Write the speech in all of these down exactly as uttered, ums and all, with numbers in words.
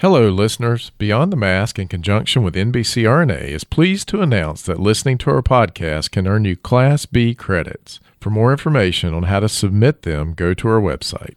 Hello, listeners. Beyond the Mask, in conjunction with N B C R N A, is pleased to announce that listening to our podcast can earn you Class B credits. For more information on how to submit them, go to our website.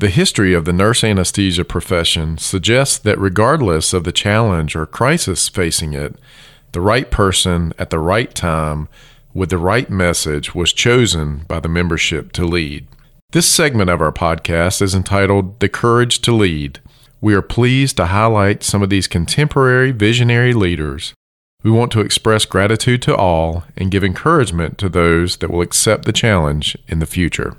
The history of the nurse anesthesia profession suggests that regardless of the challenge or crisis facing it, the right person at the right time with the right message was chosen by the membership to lead. This segment of our podcast is entitled The Courage to Lead. We are pleased to highlight some of these contemporary visionary leaders. We want to express gratitude to all and give encouragement to those that will accept the challenge in the future.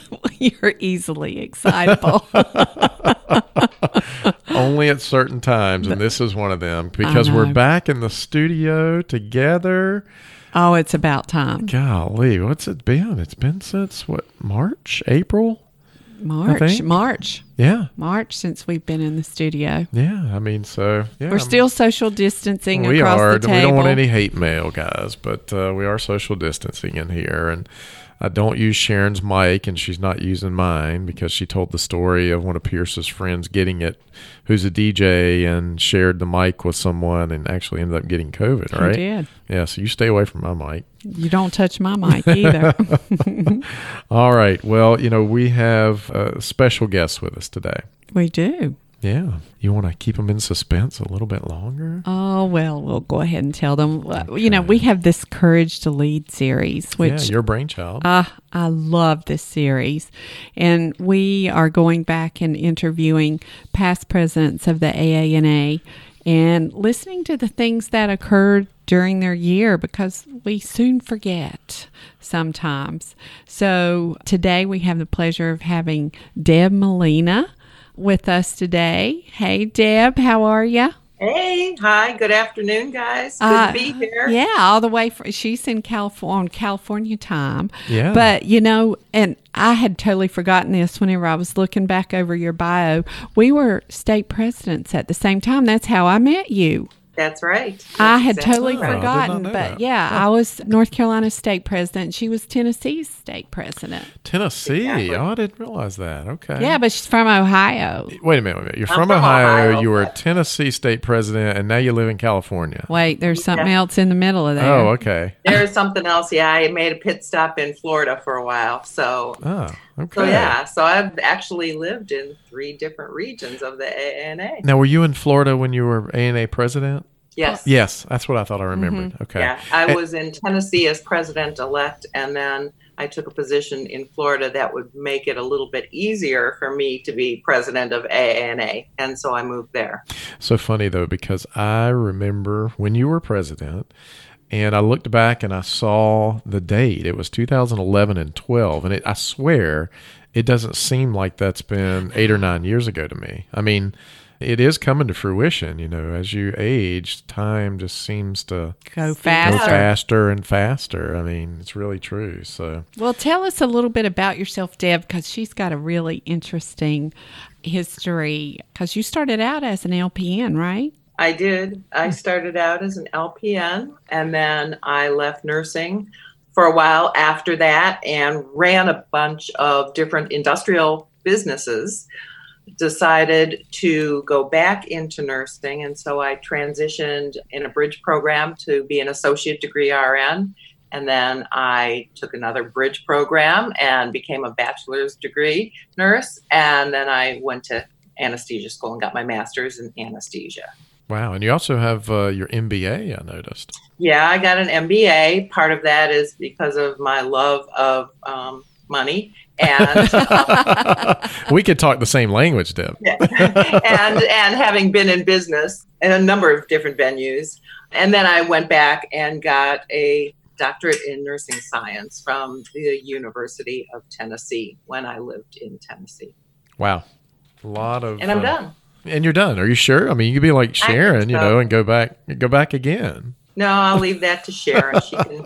You're easily excitable. Only at certain times, and this is one of them, because we're back in the studio together. Oh, it's about time. Golly, what's it been? It's been since, what, March, April? March, March. Yeah. March since we've been in the studio. Yeah, I mean, so. Yeah, we're I'm, still social distancing we across are, the table. We don't want any hate mail, guys, but uh, we are social distancing in here, and I don't use Sharon's mic, and she's not using mine because she told the story of one of Pierce's friends getting it, who's a D J, and shared the mic with someone and actually ended up getting COVID, right? He did. Yeah, so you stay away from my mic. You don't touch my mic either. All right. Well, you know, we have uh, special guests with us today. We do. Yeah. You want to keep them in suspense a little bit longer? Oh, well, we'll go ahead and tell them. Okay. You know, we have this Courage to Lead series, which... Yeah, your brainchild. Uh, I love this series. And we are going back and interviewing past presidents of the A A N A and listening to the things that occurred during their year, because we soon forget sometimes. So today we have the pleasure of having Deb Malina with us today. Hey, Deb, how are you? Hey, hi, good afternoon, guys. Good uh, to be here. Yeah, all the way from, she's in California, on California time. Yeah. But, you know, and I had totally forgotten this whenever I was looking back over your bio. We were state presidents at the same time. That's how I met you. That's right. That's I had exactly totally right. forgotten, but that. yeah, I was North Carolina's state president. She was Tennessee's state president. Tennessee? Exactly. Oh, I didn't realize that. Okay. Yeah, but she's from Ohio. Wait a minute. Wait a minute. You're from, from Ohio. Ohio. You were a Tennessee state president, and now you live in California. Wait, there's something yeah. else in the middle of that. Oh, okay. There's something else. Yeah, I made a pit stop in Florida for a while, so. Oh. Okay. So, yeah, so I've actually lived in three different regions of the A A N A. Now, were you in Florida when you were A A N A president? Yes. Yes, that's what I thought I remembered. Mm-hmm. Okay. Yeah, I and, was in Tennessee as president-elect, and then I took a position in Florida that would make it a little bit easier for me to be president of A A N A, and so I moved there. So funny, though, because I remember when you were president, and I looked back and I saw the date. It was two thousand eleven and twelve. And it, I swear, it doesn't seem like that's been eight or nine years ago to me. I mean, it is coming to fruition. You know, as you age, time just seems to go faster, go faster and faster. I mean, it's really true. So, well, tell us a little bit about yourself, Deb, because she's got a really interesting history. Because you started out as an L P N, right? I did. I started out as an L P N, and then I left nursing for a while after that and ran a bunch of different industrial businesses, decided to go back into nursing. And so I transitioned in a bridge program to be an associate degree R N. And then I took another bridge program and became a bachelor's degree nurse. And then I went to anesthesia school and got my master's in anesthesia. Wow. And you also have uh, your M B A, I noticed. Yeah, I got an M B A. Part of that is because of my love of um, money. And um, we could talk the same language, Deb. Yeah. and and having been in business in a number of different venues. And then I went back and got a doctorate in nursing science from the University of Tennessee when I lived in Tennessee. Wow. A lot of... And I'm uh, done. And you're done. Are you sure? I mean, you'd be like Sharon, so. you know, and go back, go back again. No, I'll leave that to Sharon. She can.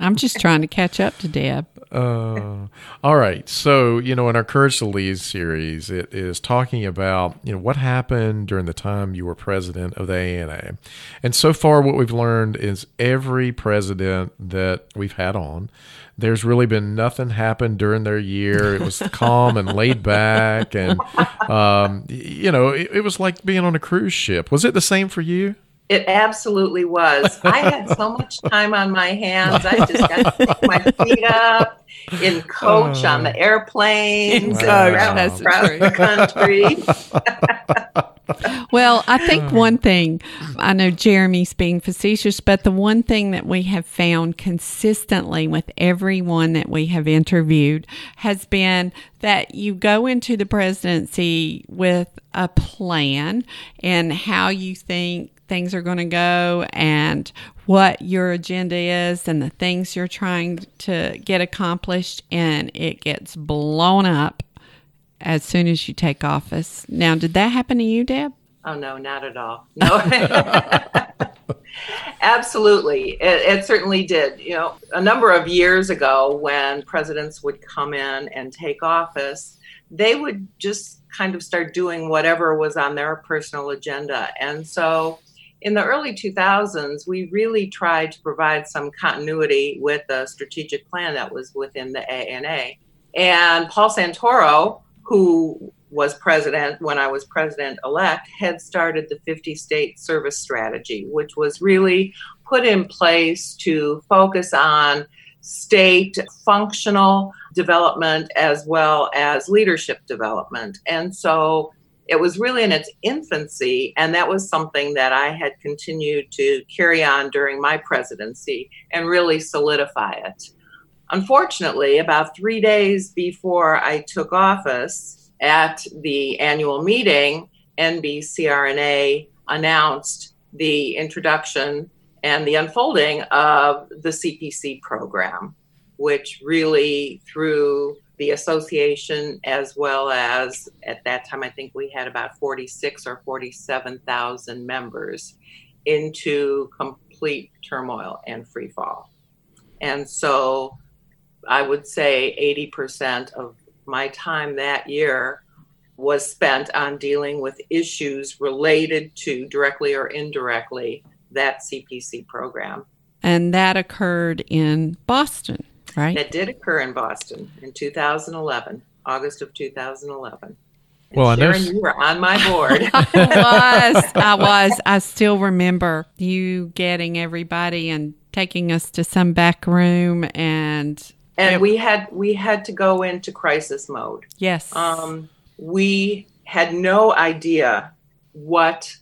I'm just trying to catch up to Deb. Uh, all right. So, you know, in our Courage to Lead series, it is talking about, you know, what happened during the time you were president of the A A N A. And so far, what we've learned is every president that we've had on, there's really been nothing happen during their year. It was calm and laid back. And, um, you know, it, it was like being on a cruise ship. Was it the same for you? It absolutely was. I had so much time on my hands. I just got to pick my feet up in coach uh, on the airplanes wow. around, around the country. Well, I think one thing, I know Jeremy's being facetious, but the one thing that we have found consistently with everyone that we have interviewed has been that you go into the presidency with a plan and how you think things are going to go and what your agenda is and the things you're trying to get accomplished, and it gets blown up as soon as you take office. Now, did that happen to you, Deb? Oh, no, not at all. No, absolutely. It, it certainly did. You know, a number of years ago when presidents would come in and take office, they would just kind of start doing whatever was on their personal agenda. And so in the early two thousands, we really tried to provide some continuity with a strategic plan that was within the A A N A. And Paul Santoro, who was president when I was president-elect, had started the fifty-state service strategy, which was really put in place to focus on state functional development as well as leadership development. And so it was really in its infancy, and that was something that I had continued to carry on during my presidency and really solidify it. Unfortunately, about three days before I took office, at the annual meeting, N B C R N A announced the introduction and the unfolding of the C P C program, which really through the association, as well as at that time, I think we had about forty-six or forty-seven thousand members, into complete turmoil and free fall. And so I would say eighty percent of my time that year was spent on dealing with issues related to, directly or indirectly, that C P C program. And that occurred in Boston, right? That did occur in Boston in two thousand eleven, August of two thousand eleven. And well, Sharon, I know you were on my board. I was. I was. I still remember you getting everybody and taking us to some back room, and and it, we had we had to go into crisis mode. Yes. Um, we had no idea what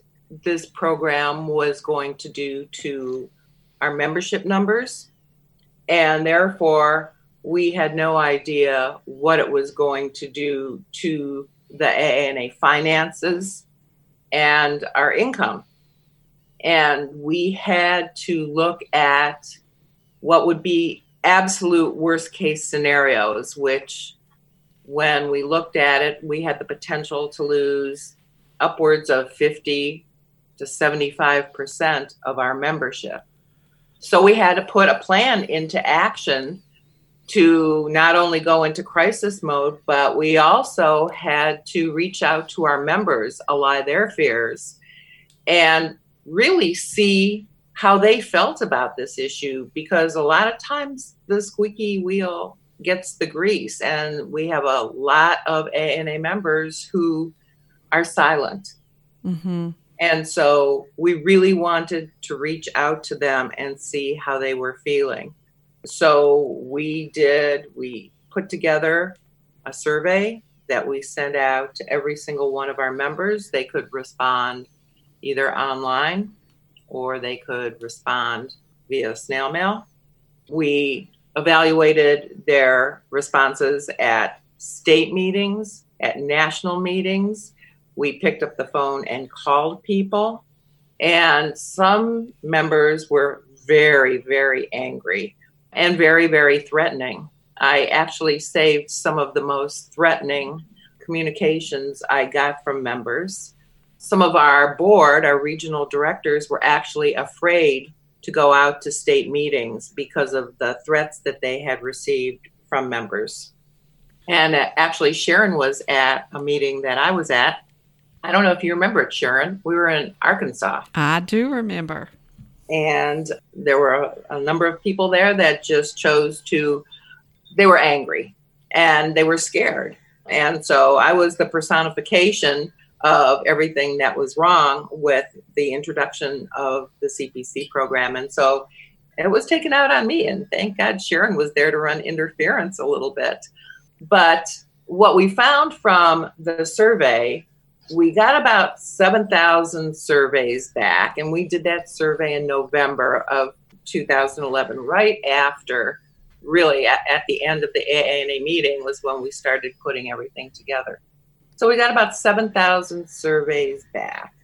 this program was going to do to our membership numbers, and therefore we had no idea what it was going to do to the A A N A finances and our income. And we had to look at what would be absolute worst case scenarios, which when we looked at it, we had the potential to lose upwards of fifty to seventy-five percent of our membership. So we had to put a plan into action to not only go into crisis mode, but we also had to reach out to our members, allay their fears, and really see how they felt about this issue, because a lot of times the squeaky wheel gets the grease, and we have a lot of A A N A members who are silent. Mm-hmm. And so we really wanted to reach out to them and see how they were feeling. So we did, we put together a survey that we sent out to every single one of our members. They could respond either online or they could respond via snail mail. We evaluated their responses at state meetings, at national meetings. We picked up the phone and called people. And some members were very, very angry and very, very threatening. I actually saved some of the most threatening communications I got from members. Some of our board, our regional directors, were actually afraid to go out to state meetings because of the threats that they had received from members. And actually, Sharon was at a meeting that I was at. I don't know if you remember it, Sharon. We were in Arkansas. I do remember. And there were a, a number of people there that just chose to, they were angry and they were scared. And so I was the personification of everything that was wrong with the introduction of the C P C program. And so it was taken out on me. And thank God Sharon was there to run interference a little bit. But what we found from the survey, we got about seven thousand surveys back, and we did that survey in November of two thousand eleven, right after, really at, at the end of the A A N A meeting was when we started putting everything together. So we got about seven thousand surveys back.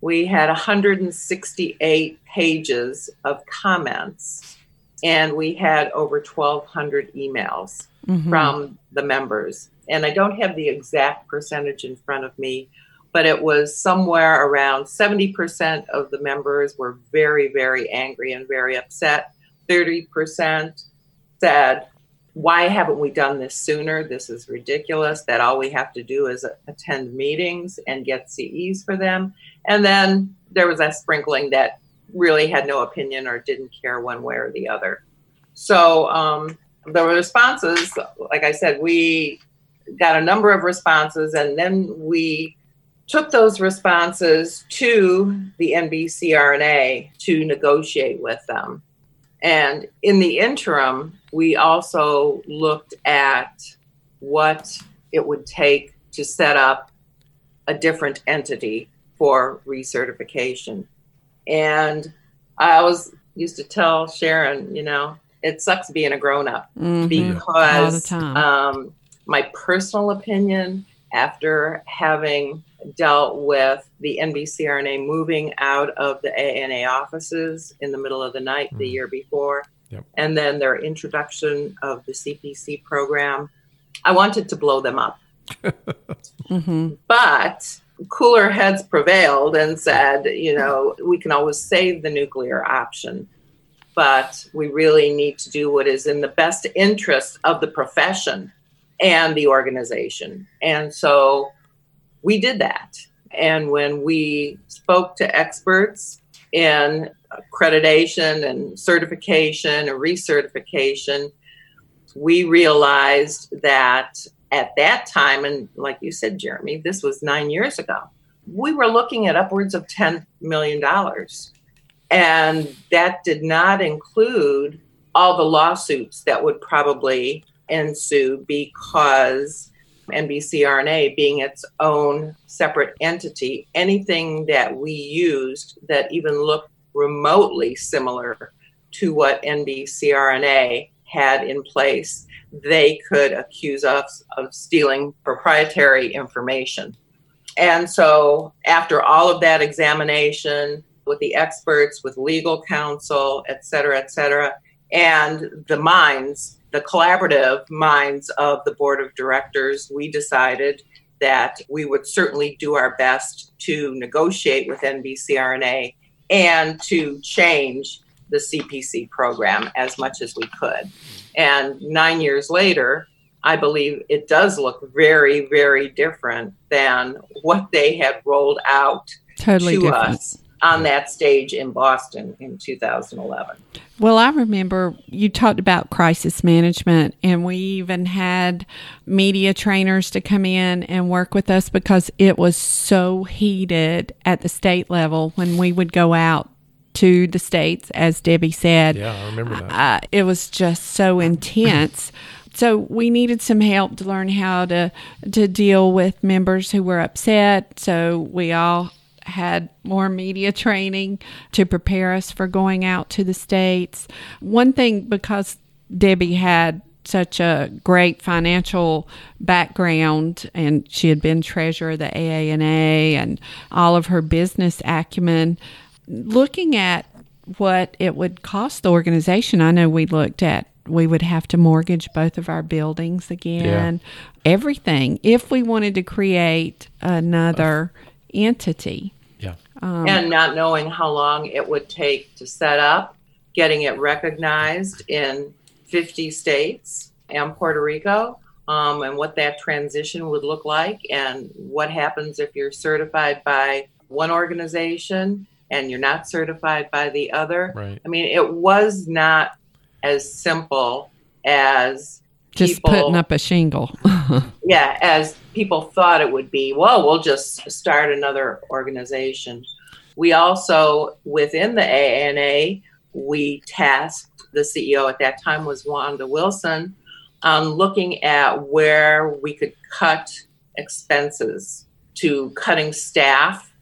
We had one hundred sixty-eight pages of comments, and we had over twelve hundred emails mm-hmm. from the members. And I don't have the exact percentage in front of me, but it was somewhere around seventy percent of the members were very, very angry and very upset. thirty percent said, why haven't we done this sooner? This is ridiculous that all we have to do is attend meetings and get C Es for them. And then there was that sprinkling that really had no opinion or didn't care one way or the other. So um, the responses, like I said, we got a number of responses, and then we took those responses to the N B C R N A to negotiate with them. And in the interim, we also looked at what it would take to set up a different entity for recertification. And I always used to tell Sharon, you know, it sucks being a grown-up mm-hmm. because um, my personal opinion, after having dealt with the N B C R N A moving out of the A A N A offices in the middle of the night mm-hmm. the year before, yep. and then their introduction of the C P C program, I wanted to blow them up. mm-hmm. But cooler heads prevailed and said, you know, we can always save the nuclear option, but we really need to do what is in the best interest of the profession and the organization. And so we did that. And when we spoke to experts in accreditation and certification and recertification, we realized that at that time, and like you said, Jeremy, this was nine years ago, we were looking at upwards of ten million dollars. And that did not include all the lawsuits that would probably ensue because N B C R N A being its own separate entity, anything that we used that even looked remotely similar to what N B C R N A had in place, they could accuse us of stealing proprietary information. And so after all of that examination with the experts, with legal counsel, et cetera, et cetera, and the minds, the collaborative minds of the board of directors, we decided that we would certainly do our best to negotiate with N B C R N A and to change the C P C program as much as we could. And nine years later, I believe it does look very, very different than what they had rolled out totally to different. us on that stage in Boston in two thousand eleven. Well, I remember you talked about crisis management, and we even had media trainers to come in and work with us because it was so heated at the state level when we would go out to the states, as Debbie said. Yeah, I remember that. Uh, it was just so intense. So we needed some help to learn how to, to deal with members who were upset. So we all had more media training to prepare us for going out to the states. One thing, because Debbie had such a great financial background, and she had been treasurer of the A A N A and all of her business acumen, looking at what it would cost the organization, I know we looked at we would have to mortgage both of our buildings again, yeah. everything, if we wanted to create another uh, entity. Yeah. Um, and not knowing how long it would take to set up, getting it recognized in fifty states and Puerto Rico, um, and what that transition would look like, and what happens if you're certified by one organization and you're not certified by the other. Right. I mean, it was not as simple as just people, putting up a shingle. Yeah, as people thought it would be. Well, we'll just start another organization. We also, within the A A N A, we tasked the C E O at that time was Wanda Wilson on um, looking at where we could cut expenses, to cutting staff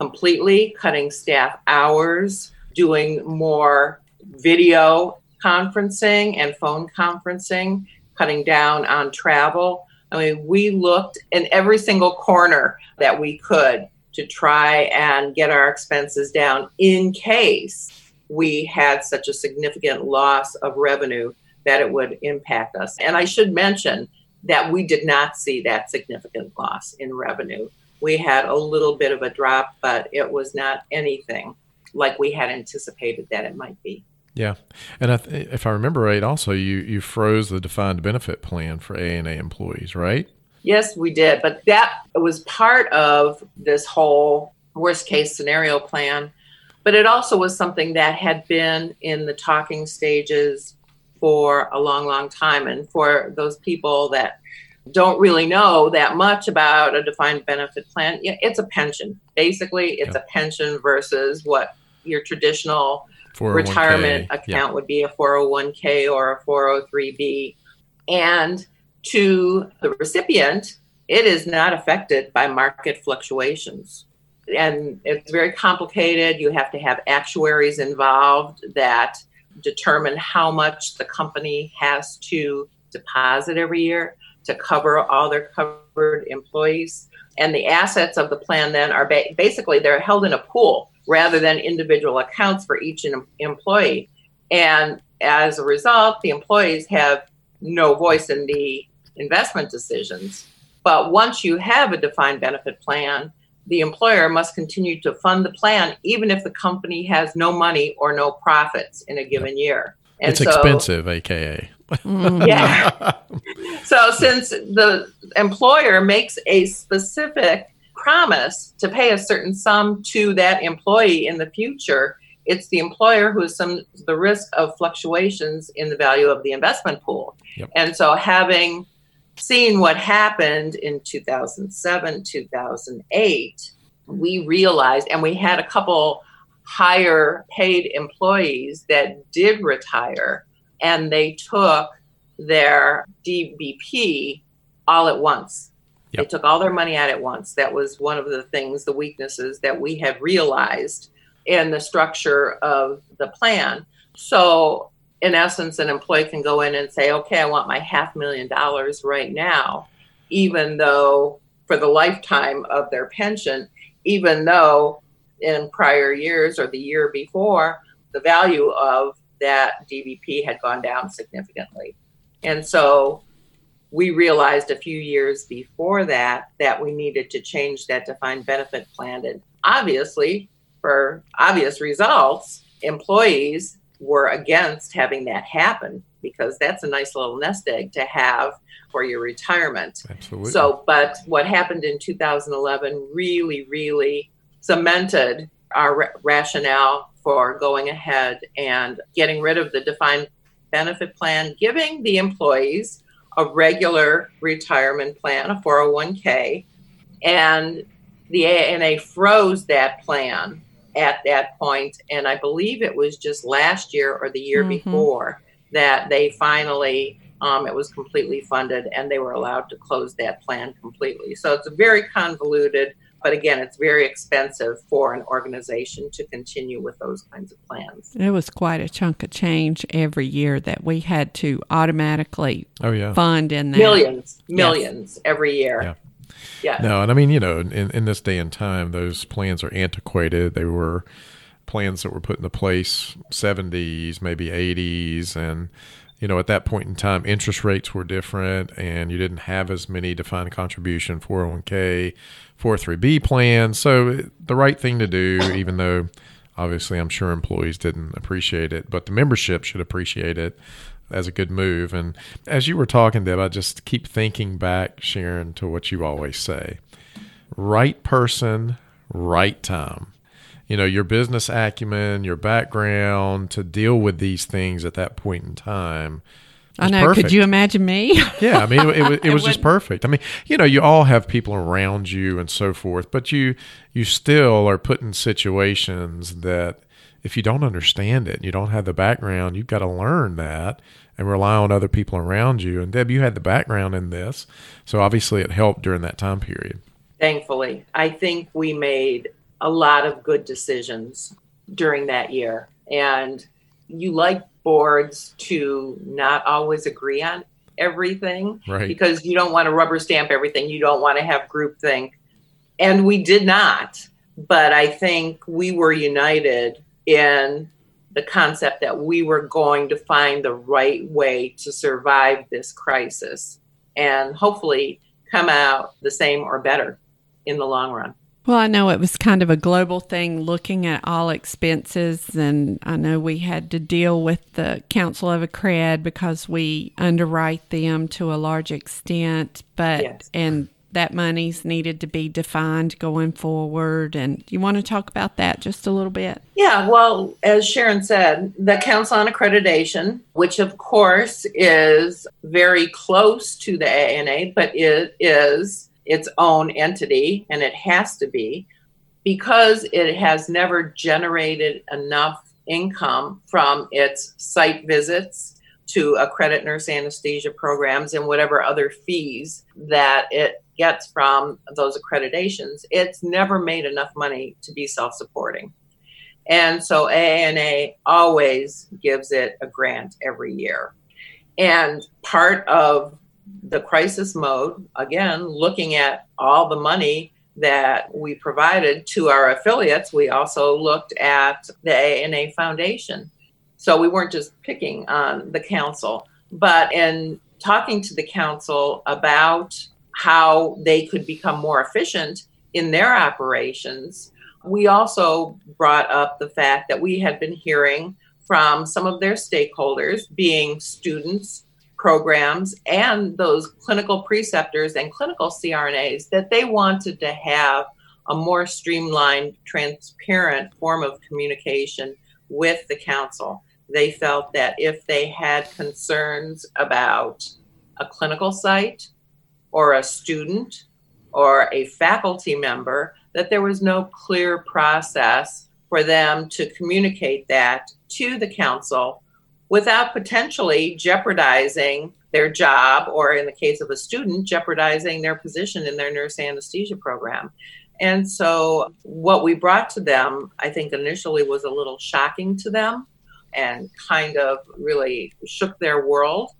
completely, cutting staff hours, doing more video conferencing and phone conferencing, cutting down on travel. I mean, we looked in every single corner that we could to try and get our expenses down in case we had such a significant loss of revenue that it would impact us. And I should mention that we did not see that significant loss in revenue. We had a little bit of a drop, but it was not anything like we had anticipated that it might be. Yeah. And I th- if I remember right, also, you, you froze the defined benefit plan for A A N A employees, right? Yes, we did. But that was part of this whole worst case scenario plan. But it also was something that had been in the talking stages for a long, long time. And for those people that don't really know that much about a defined benefit plan, it's a pension. Basically, it's yeah. a pension versus what your traditional retirement account yeah. would be, a four oh one k or a four oh three b. And to the recipient, it is not affected by market fluctuations. And it's very complicated. You have to have actuaries involved that determine how much the company has to deposit every year to cover all their covered employees. And the assets of the plan then are ba- basically they're held in a pool rather than individual accounts for each em- employee. And as a result, the employees have no voice in the investment decisions. But once you have a defined benefit plan, the employer must continue to fund the plan, even if the company has no money or no profits in a given year. And it's so, expensive, A K A yeah. So since the employer makes a specific promise to pay a certain sum to that employee in the future, it's the employer who assumes the risk of fluctuations in the value of the investment pool. Yep. And so having seen what happened in two thousand seven, two thousand eight, we realized, and we had a couple higher paid employees that did retire, and they took their D B P all at once. Yep. They took all their money out at once. That was one of the things, the weaknesses that we had realized in the structure of the plan. So in essence, an employee can go in and say, okay, I want my half million dollars right now, even though for the lifetime of their pension, even though in prior years or the year before, the value of that D B P had gone down significantly. And so we realized a few years before that that we needed to change that defined benefit plan. And obviously, for obvious results, employees were against having that happen, because that's a nice little nest egg to have for your retirement. Absolutely. So, but what happened in two thousand eleven really, really cemented our ra- rationale for going ahead and getting rid of the defined benefit plan, giving the employees a regular retirement plan, a four oh one k, and the A A N A froze that plan at that point. And I believe it was just last year or the year mm-hmm. before that they finally, um, it was completely funded and they were allowed to close that plan completely. So it's very convoluted, but again, it's very expensive for an organization to continue with those kinds of plans. It was quite a chunk of change every year that we had to automatically oh, yeah. fund in that. Millions, millions yes. every year. Yeah. Yeah. No, and I mean, you know, in, in this day and time, those plans are antiquated. They were plans that were put into place seventies, maybe eighties. And, you know, at that point in time, interest rates were different and you didn't have as many defined contribution four oh one k, four oh three b plans. So the right thing to do, even though obviously I'm sure employees didn't appreciate it, but the membership should appreciate it as a good move. And as you were talking, Deb, I just keep thinking back, Sharon, to what you always say. Right person, right time. You know, your business acumen, your background to deal with these things at that point in time. I know. Perfect. Could you imagine me? Yeah. I mean, it, it, it, it was just perfect. I mean, you know, you all have people around you and so forth, but you, you still are put in situations that if you don't understand it, you don't have the background, you've got to learn that and rely on other people around you. And Deb, you had the background in this. So obviously it helped during that time period. Thankfully, I think we made a lot of good decisions during that year. And you like boards to not always agree on everything, right? Because you don't want to rubber stamp everything. You don't want to have groupthink. And we did not. But I think we were united in the concept that we were going to find the right way to survive this crisis and hopefully come out the same or better in the long run. Well, I know it was kind of a global thing looking at all expenses, and I know we had to deal with the Council of Accred because we underwrite them to a large extent, but yes. and that money's needed to be defined going forward. And you want to talk about that just a little bit? Yeah, well, as Sharon said, the Council on Accreditation, which of course is very close to the A A N A, but it is its own entity, and it has to be, because it has never generated enough income from its site visits to accredited nurse anesthesia programs and whatever other fees that it gets from those accreditations. It's never made enough money to be self-supporting. And so A A N A always gives it a grant every year. And part of the crisis mode, again, looking at all the money that we provided to our affiliates, we also looked at the A A N A Foundation. So we weren't just picking on the council, but in talking to the council about how they could become more efficient in their operations, we also brought up the fact that we had been hearing from some of their stakeholders, being students, programs, and those clinical preceptors and clinical C R N As, that they wanted to have a more streamlined, transparent form of communication with the council. They felt that if they had concerns about a clinical site or a student or a faculty member, that there was no clear process for them to communicate that to the council without potentially jeopardizing their job, or in the case of a student, jeopardizing their position in their nurse anesthesia program. And so what we brought to them, I think initially was a little shocking to them and kind of really shook their world.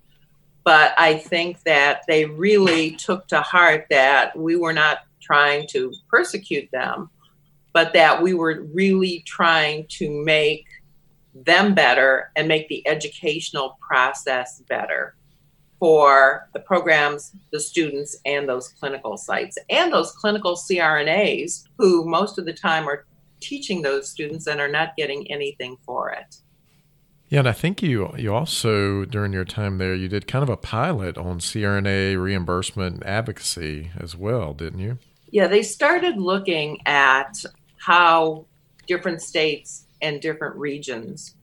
But I think that they really took to heart that we were not trying to persecute them, but that we were really trying to make them better and make the educational process better. for the programs, the students, and those clinical sites, and those clinical C R N As who most of the time are teaching those students and are not getting anything for it. Yeah, and I think you you also, during your time there, you did kind of a pilot on C R N A reimbursement advocacy as well, didn't you? Yeah, they started looking at how different states and different regions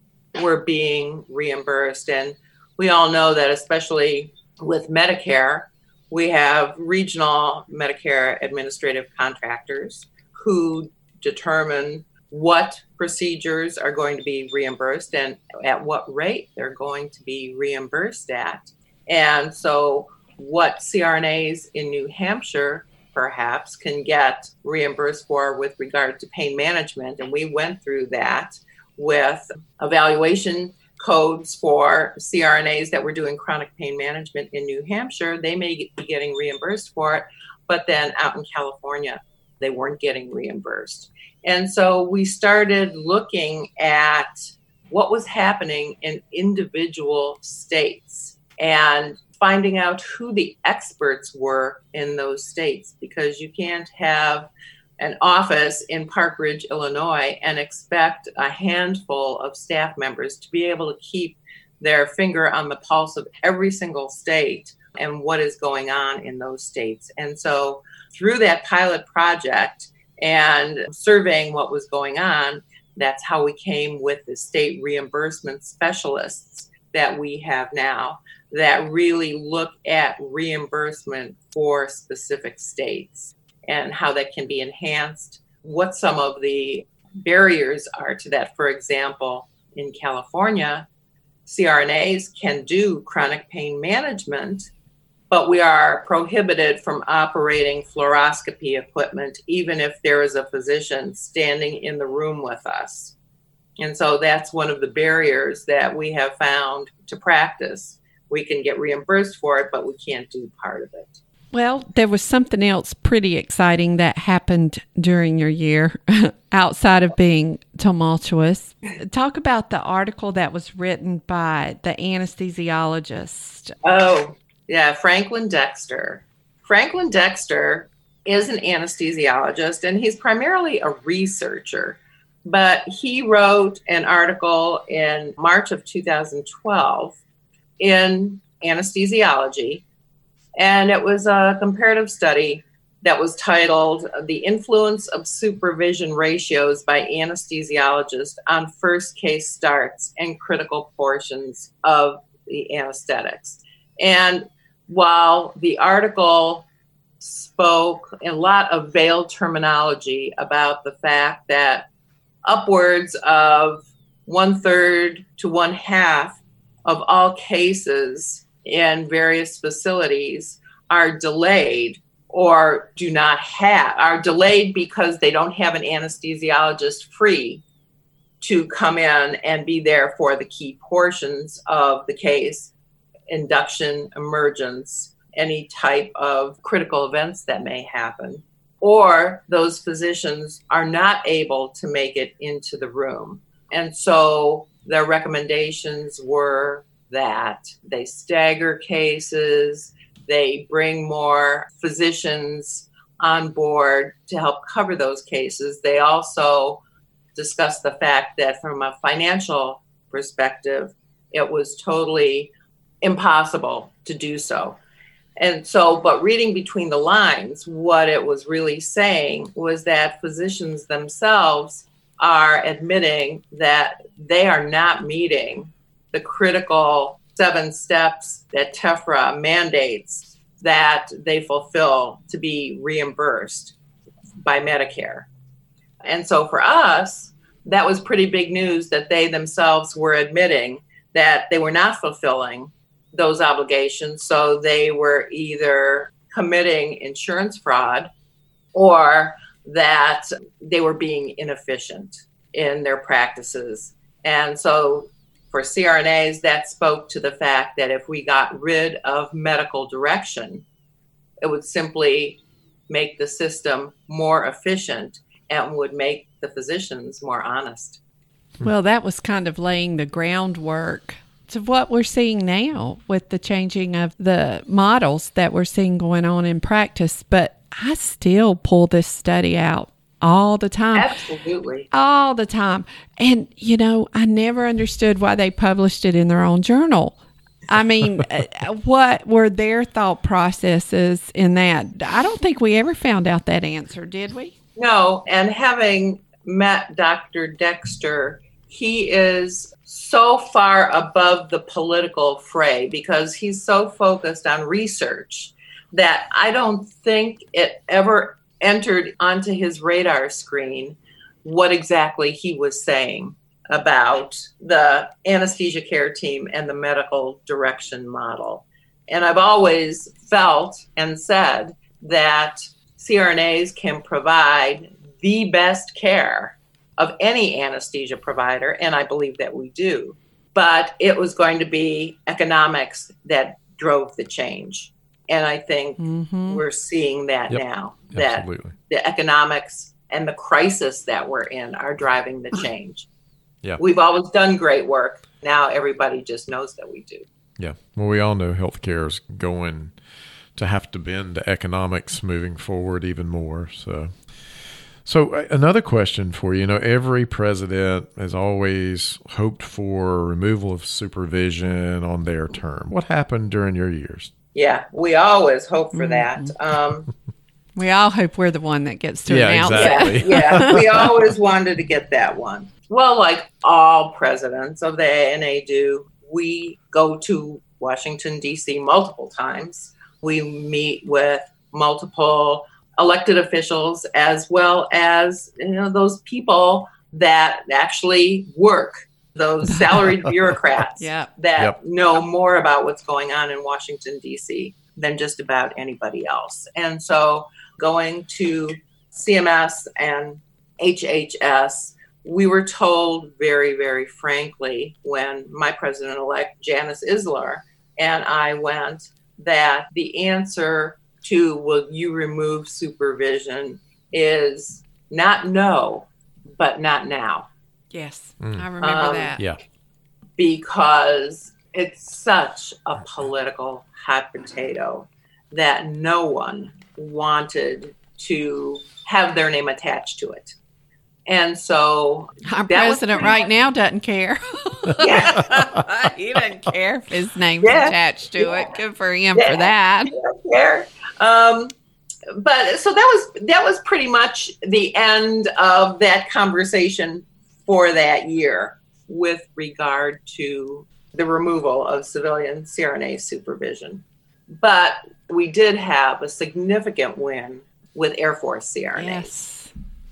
were being reimbursed. And we all know that, especially with Medicare, we have regional Medicare administrative contractors who determine what procedures are going to be reimbursed and at what rate they're going to be reimbursed at. And so what C R N As in New Hampshire perhaps can get reimbursed for with regard to pain management. And we went through that with evaluation codes for C R N As that were doing chronic pain management in New Hampshire. They may be getting reimbursed for it, but then out in California, they weren't getting reimbursed. And so we started looking at what was happening in individual states and finding out who the experts were in those states, because you can't have an office in Park Ridge, Illinois, and expect a handful of staff members to be able to keep their finger on the pulse of every single state and what is going on in those states. And so through that pilot project and surveying what was going on, that's how we came with the state reimbursement specialists that we have now that really look at reimbursement for specific states and how that can be enhanced, what some of the barriers are to that. For example, in California, C R N As can do chronic pain management, but we are prohibited from operating fluoroscopy equipment, even if there is a physician standing in the room with us. And so that's one of the barriers that we have found to practice. We can get reimbursed for it, but we can't do part of it. Well, there was something else pretty exciting that happened during your year outside of being tumultuous. Talk about the article that was written by the anesthesiologist. Oh, yeah, Franklin Dexter. Franklin Dexter is an anesthesiologist, and he's primarily a researcher. But he wrote an article in March of two thousand twelve in anesthesiology, and it was a comparative study that was titled The Influence of Supervision Ratios by Anesthesiologists on First Case Starts and Critical Portions of the Anesthetics. And while the article spoke a lot of veiled terminology about the fact that upwards of one third to one half of all cases in various facilities are delayed or do not have, are delayed because they don't have an anesthesiologist free to come in and be there for the key portions of the case, induction, emergence, any type of critical events that may happen, or those physicians are not able to make it into the room. And so their recommendations were that they stagger cases, they bring more physicians on board to help cover those cases. They also discussed the fact that from a financial perspective, it was totally impossible to do so. And so, but reading between the lines, what it was really saying was that physicians themselves are admitting that they are not meeting the critical seven steps that TEFRA mandates that they fulfill to be reimbursed by Medicare. And so for us, that was pretty big news that they themselves were admitting that they were not fulfilling those obligations. So they were either committing insurance fraud or that they were being inefficient in their practices. And so for C R N As, that spoke to the fact that if we got rid of medical direction, it would simply make the system more efficient and would make the physicians more honest. Well, that was kind of laying the groundwork to what we're seeing now with the changing of the models that we're seeing going on in practice. But I still pull this study out all the time. Absolutely. All the time. And, you know, I never understood why they published it in their own journal. I mean, what were their thought processes in that? I don't think we ever found out that answer, did we? No. And having met Doctor Dexter, he is so far above the political fray because he's so focused on research that I don't think it ever entered onto his radar screen what exactly he was saying about the anesthesia care team and the medical direction model. And I've always felt and said that C R N As can provide the best care of any anesthesia provider, and I believe that we do. But it was going to be economics that drove the change. And I think mm-hmm. we're seeing that yep. now, that Absolutely. The economics and the crisis that we're in are driving the change. Yeah. We've always done great work. Now everybody just knows that we do. Yeah. Well, we all know healthcare is going to have to bend to economics moving forward even more. So, so another question for you. You know, every president has always hoped for removal of supervision on their term. What happened during your years? Yeah, we always hope for that. Um, we all hope we're the one that gets to yeah, announce exactly. it. Yeah, we always wanted to get that one. Well, like all presidents of the A A N A do, we go to Washington, D C multiple times. We meet with multiple elected officials as well as, you know, those people that actually work, those salaried bureaucrats yeah. that yep. know more about what's going on in Washington, D C than just about anybody else. And so going to C M S and H H S, we were told very, very frankly when my president-elect Janice Isler and I went that the answer to will you remove supervision is not no, but not now. Yes, mm. I remember um, that. Yeah, because it's such a political hot potato that no one wanted to have their name attached to it. And so our president was, right now doesn't care. Yeah. He doesn't care if his name's yeah. attached to yeah. it. Good for him yeah. for that. He doesn't care. Um, but so that was that was pretty much the end of that conversation for that year with regard to the removal of civilian C R N A supervision. But we did have a significant win with Air Force C R N As. Yes.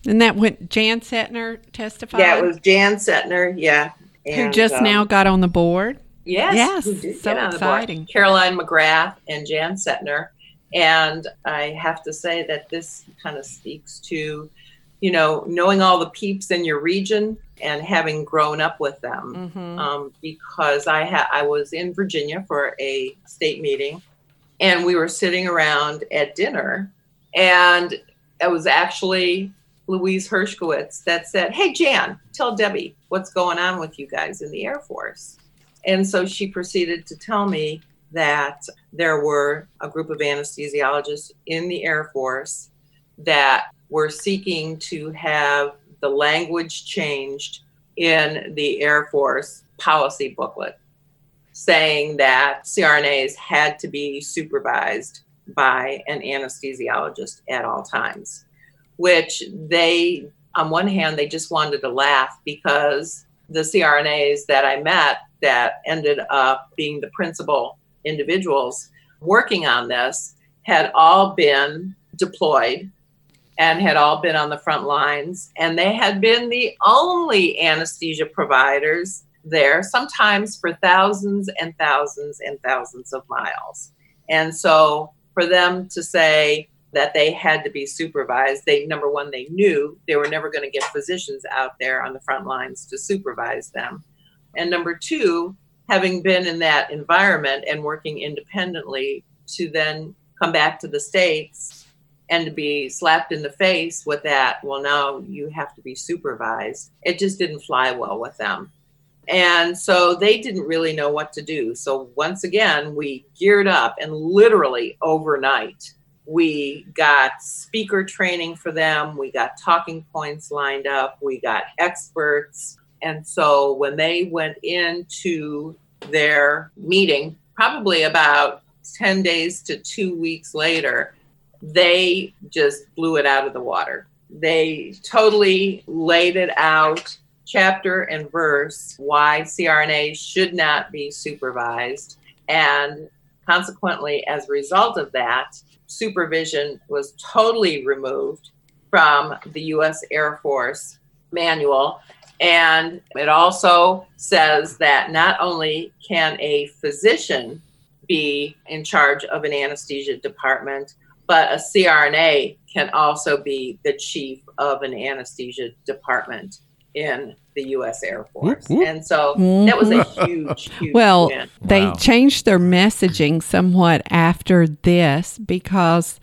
And that went, Jan Setnor testified? Yeah, it was Jan Setnor, yeah. And, who just um, now got on the board? Yes. Yes, who did so get on exciting. The board. Caroline McGrath and Jan Setnor. And I have to say that this kind of speaks to, you know, knowing all the peeps in your region and having grown up with them. Mm-hmm. Um, because I ha- I was in Virginia for a state meeting, and we were sitting around at dinner, and it was actually Louise Hershkowitz that said, "Hey, Jan, tell Debbie what's going on with you guys in the Air Force." And so she proceeded to tell me that there were a group of anesthesiologists in the Air Force that were seeking to have the language changed in the Air Force policy booklet, saying that C R N As had to be supervised by an anesthesiologist at all times. Which they, on one hand, they just wanted to laugh because the C R N As that I met that ended up being the principal individuals working on this had all been deployed and had all been on the front lines. And they had been the only anesthesia providers there, sometimes for thousands and thousands and thousands of miles. And so for them to say that they had to be supervised. They, number one, they knew they were never going to get physicians out there on the front lines to supervise them. And number two, having been in that environment and working independently to then come back to the States and to be slapped in the face with that, well, now you have to be supervised. It just didn't fly well with them. And so they didn't really know what to do. So once again, we geared up, and literally overnight, we got speaker training for them. We got talking points lined up. We got experts. And so when they went into their meeting, probably about ten days to two weeks later, they just blew it out of the water. They totally laid it out, chapter and verse, why C R N A should not be supervised. And consequently, as a result of that, supervision was totally removed from the U S Air Force manual. And it also says that not only can a physician be in charge of an anesthesia department, but a C R N A can also be the chief of an anesthesia department in the U S Air Force. Mm-hmm. And so that was a huge, huge well, win. They wow. changed their messaging somewhat after this because,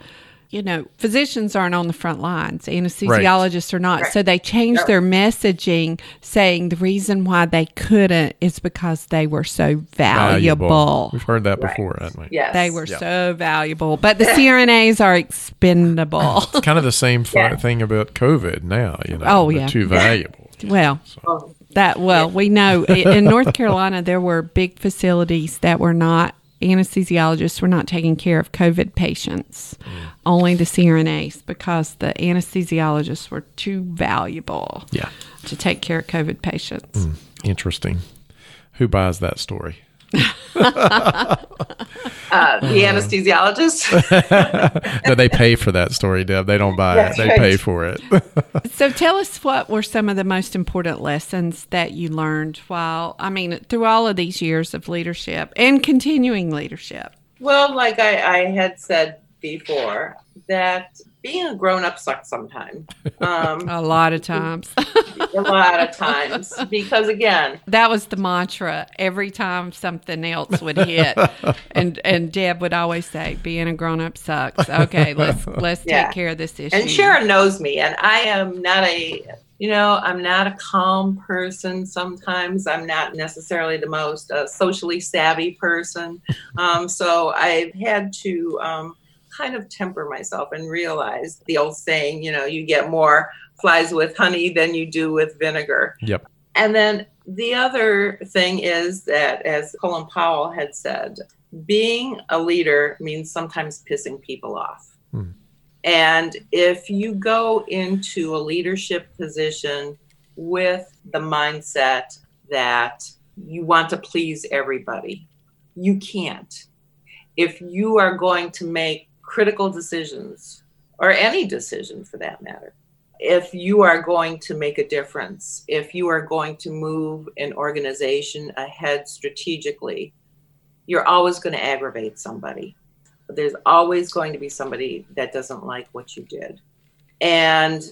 you know, physicians aren't on the front lines. Anesthesiologists right. are not. Right. So they changed yep. their messaging, saying the reason why they couldn't is because they were so valuable. valuable. We've heard that right. before, haven't we? Yes. They were yep. so valuable. But the C R N As are expendable. It's kind of the same yeah. thing about COVID now, you know. Oh, yeah. Too valuable. Well, so. that well, we know in North Carolina there were big facilities that were not, anesthesiologists were not taking care of COVID patients, mm. only the C R N As, because the anesthesiologists were too valuable yeah. to take care of COVID patients. Mm. Interesting. Who buys that story? uh, the anesthesiologist. No, they pay for that story, Deb. They don't buy That's it. They right. pay for it. So tell us, what were some of the most important lessons that you learned while, I mean, through all of these years of leadership and continuing leadership? Well, like I, I had said before, that being a grown-up sucks sometimes. Um, a lot of times. a lot of times. Because, again. That was the mantra every time something else would hit. and and Deb would always say, being a grown-up sucks. Okay, let's let's yeah. take care of this issue. And Sharon knows me. And I am not a, you know, I'm not a calm person sometimes. I'm not necessarily the most uh, socially savvy person. Um, so I've had to... Um, kind of temper myself and realize the old saying, you know, you get more flies with honey than you do with vinegar. Yep. And then the other thing is that, as Colin Powell had said, being a leader means sometimes pissing people off. Hmm. And if you go into a leadership position with the mindset that you want to please everybody, you can't. If you are going to make critical decisions, or any decision for that matter, if you are going to make a difference, if you are going to move an organization ahead strategically, you're always going to aggravate somebody. There's always going to be somebody that doesn't like what you did. And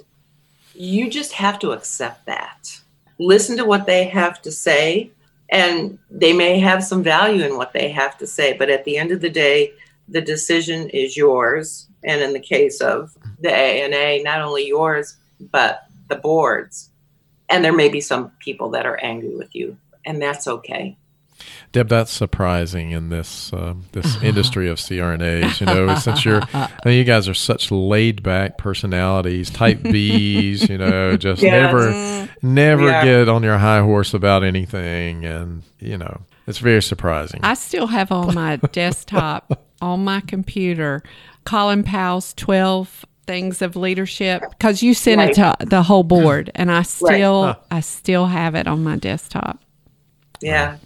you just have to accept that. Listen to what they have to say, and they may have some value in what they have to say, but at the end of the day, the decision is yours. And in the case of the A A N A, not only yours, but the board's. And there may be some people that are angry with you, and that's okay. Deb, that's surprising in this um, this industry of C R N As. You know, since you're, I mean, you guys are such laid back personalities, type B's. You know, just yes. never, never yeah. get on your high horse about anything, and you know, it's very surprising. I still have on my desktop, on my computer, Colin Powell's twelve things of leadership, because you sent right. it to the whole board, and I still, right. huh. I still have it on my desktop. Yeah. Right.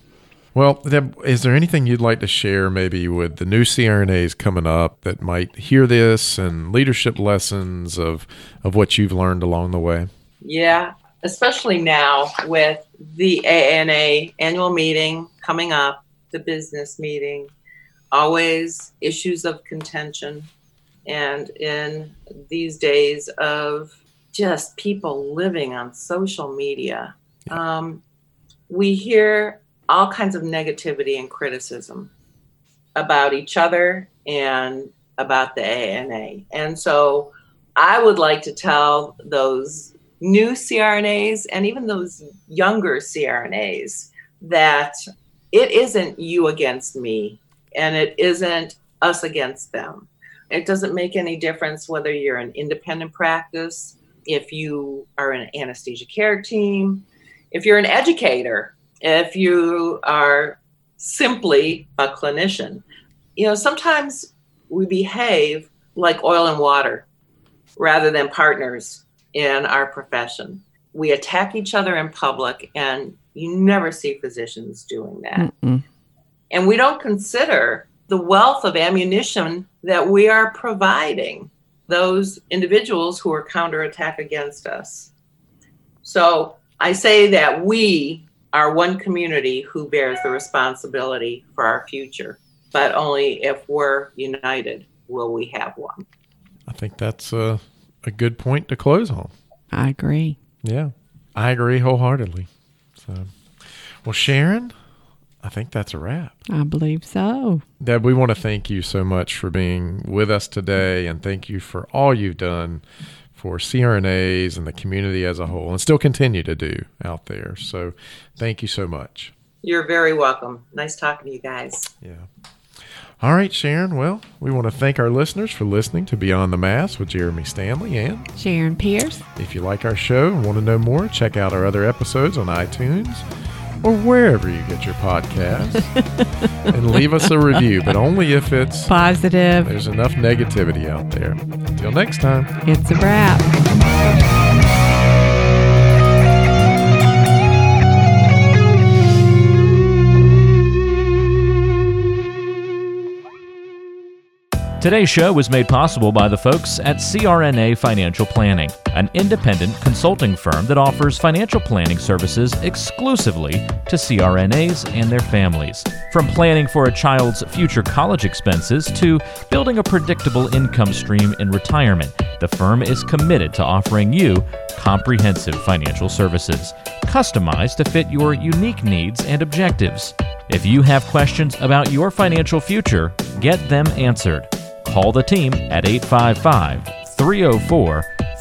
Well, Deb, is there anything you'd like to share maybe with the new C R N As coming up that might hear this, and leadership lessons of, of what you've learned along the way? Yeah, especially now with the A A N A annual meeting coming up, the business meeting, always issues of contention. And in these days of just people living on social media, yeah. um, we hear all kinds of negativity and criticism about each other and about the A A N A. And so I would like to tell those new C R N As, and even those younger C R N As, that it isn't you against me, and it isn't us against them. It doesn't make any difference whether you're an independent practice, if you are an anesthesia care team, if you're an educator, if you are simply a clinician. You know, sometimes we behave like oil and water rather than partners in our profession. We attack each other in public, and you never see physicians doing that. Mm-mm. And we don't consider the wealth of ammunition that we are providing those individuals who are counterattack against us. So I say that we are one community who bears the responsibility for our future, but only if we're united will we have one. I think that's a, a good point to close on. I agree. Yeah, I agree wholeheartedly. So, well, Sharon, I think that's a wrap. I believe so. Deb, we want to thank you so much for being with us today, and thank you for all you've done for C R N As and the community as a whole, and still continue to do out there. So thank you so much. You're very welcome. Nice talking to you guys. Yeah. All right, Sharon. Well, we want to thank our listeners for listening to Beyond the Mask with Jeremy Stanley and Sharon Pierce. If you like our show and want to know more, check out our other episodes on iTunes or wherever you get your podcasts. And leave us a review, but only if it's positive. There's enough negativity out there. Until next time, it's a wrap. Today's show was made possible by the folks at C R N A Financial Planning, an independent consulting firm that offers financial planning services exclusively to C R N As and their families. From planning for a child's future college expenses to building a predictable income stream in retirement, the firm is committed to offering you comprehensive financial services, customized to fit your unique needs and objectives. If you have questions about your financial future, get them answered. Call the team at eight five five, three oh four,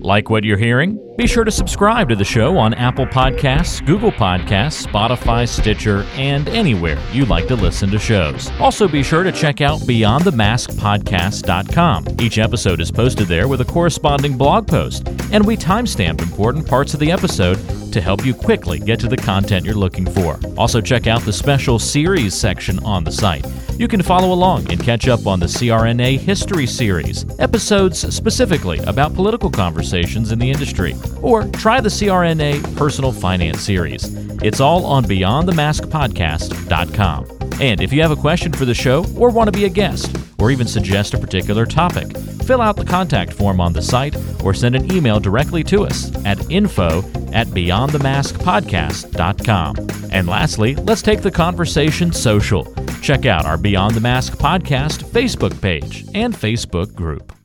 Like what you're hearing? Be sure to subscribe to the show on Apple Podcasts, Google Podcasts, Spotify, Stitcher, and anywhere you like to listen to shows. Also, be sure to check out beyond the mask podcast dot com. Each episode is posted there with a corresponding blog post, and we timestamp important parts of the episode to help you quickly get to the content you're looking for. Also, check out the special series section on the site. You can follow along and catch up on the C R N A History Series, episodes specifically about political conversations in the industry, or try the C R N A Personal Finance Series. It's all on beyond the mask podcast dot com. And if you have a question for the show or want to be a guest or even suggest a particular topic, fill out the contact form on the site or send an email directly to us at info at beyond the mask podcast dot com. And lastly, let's take the conversation social. Check out our Beyond the Mask Podcast Facebook page and Facebook group.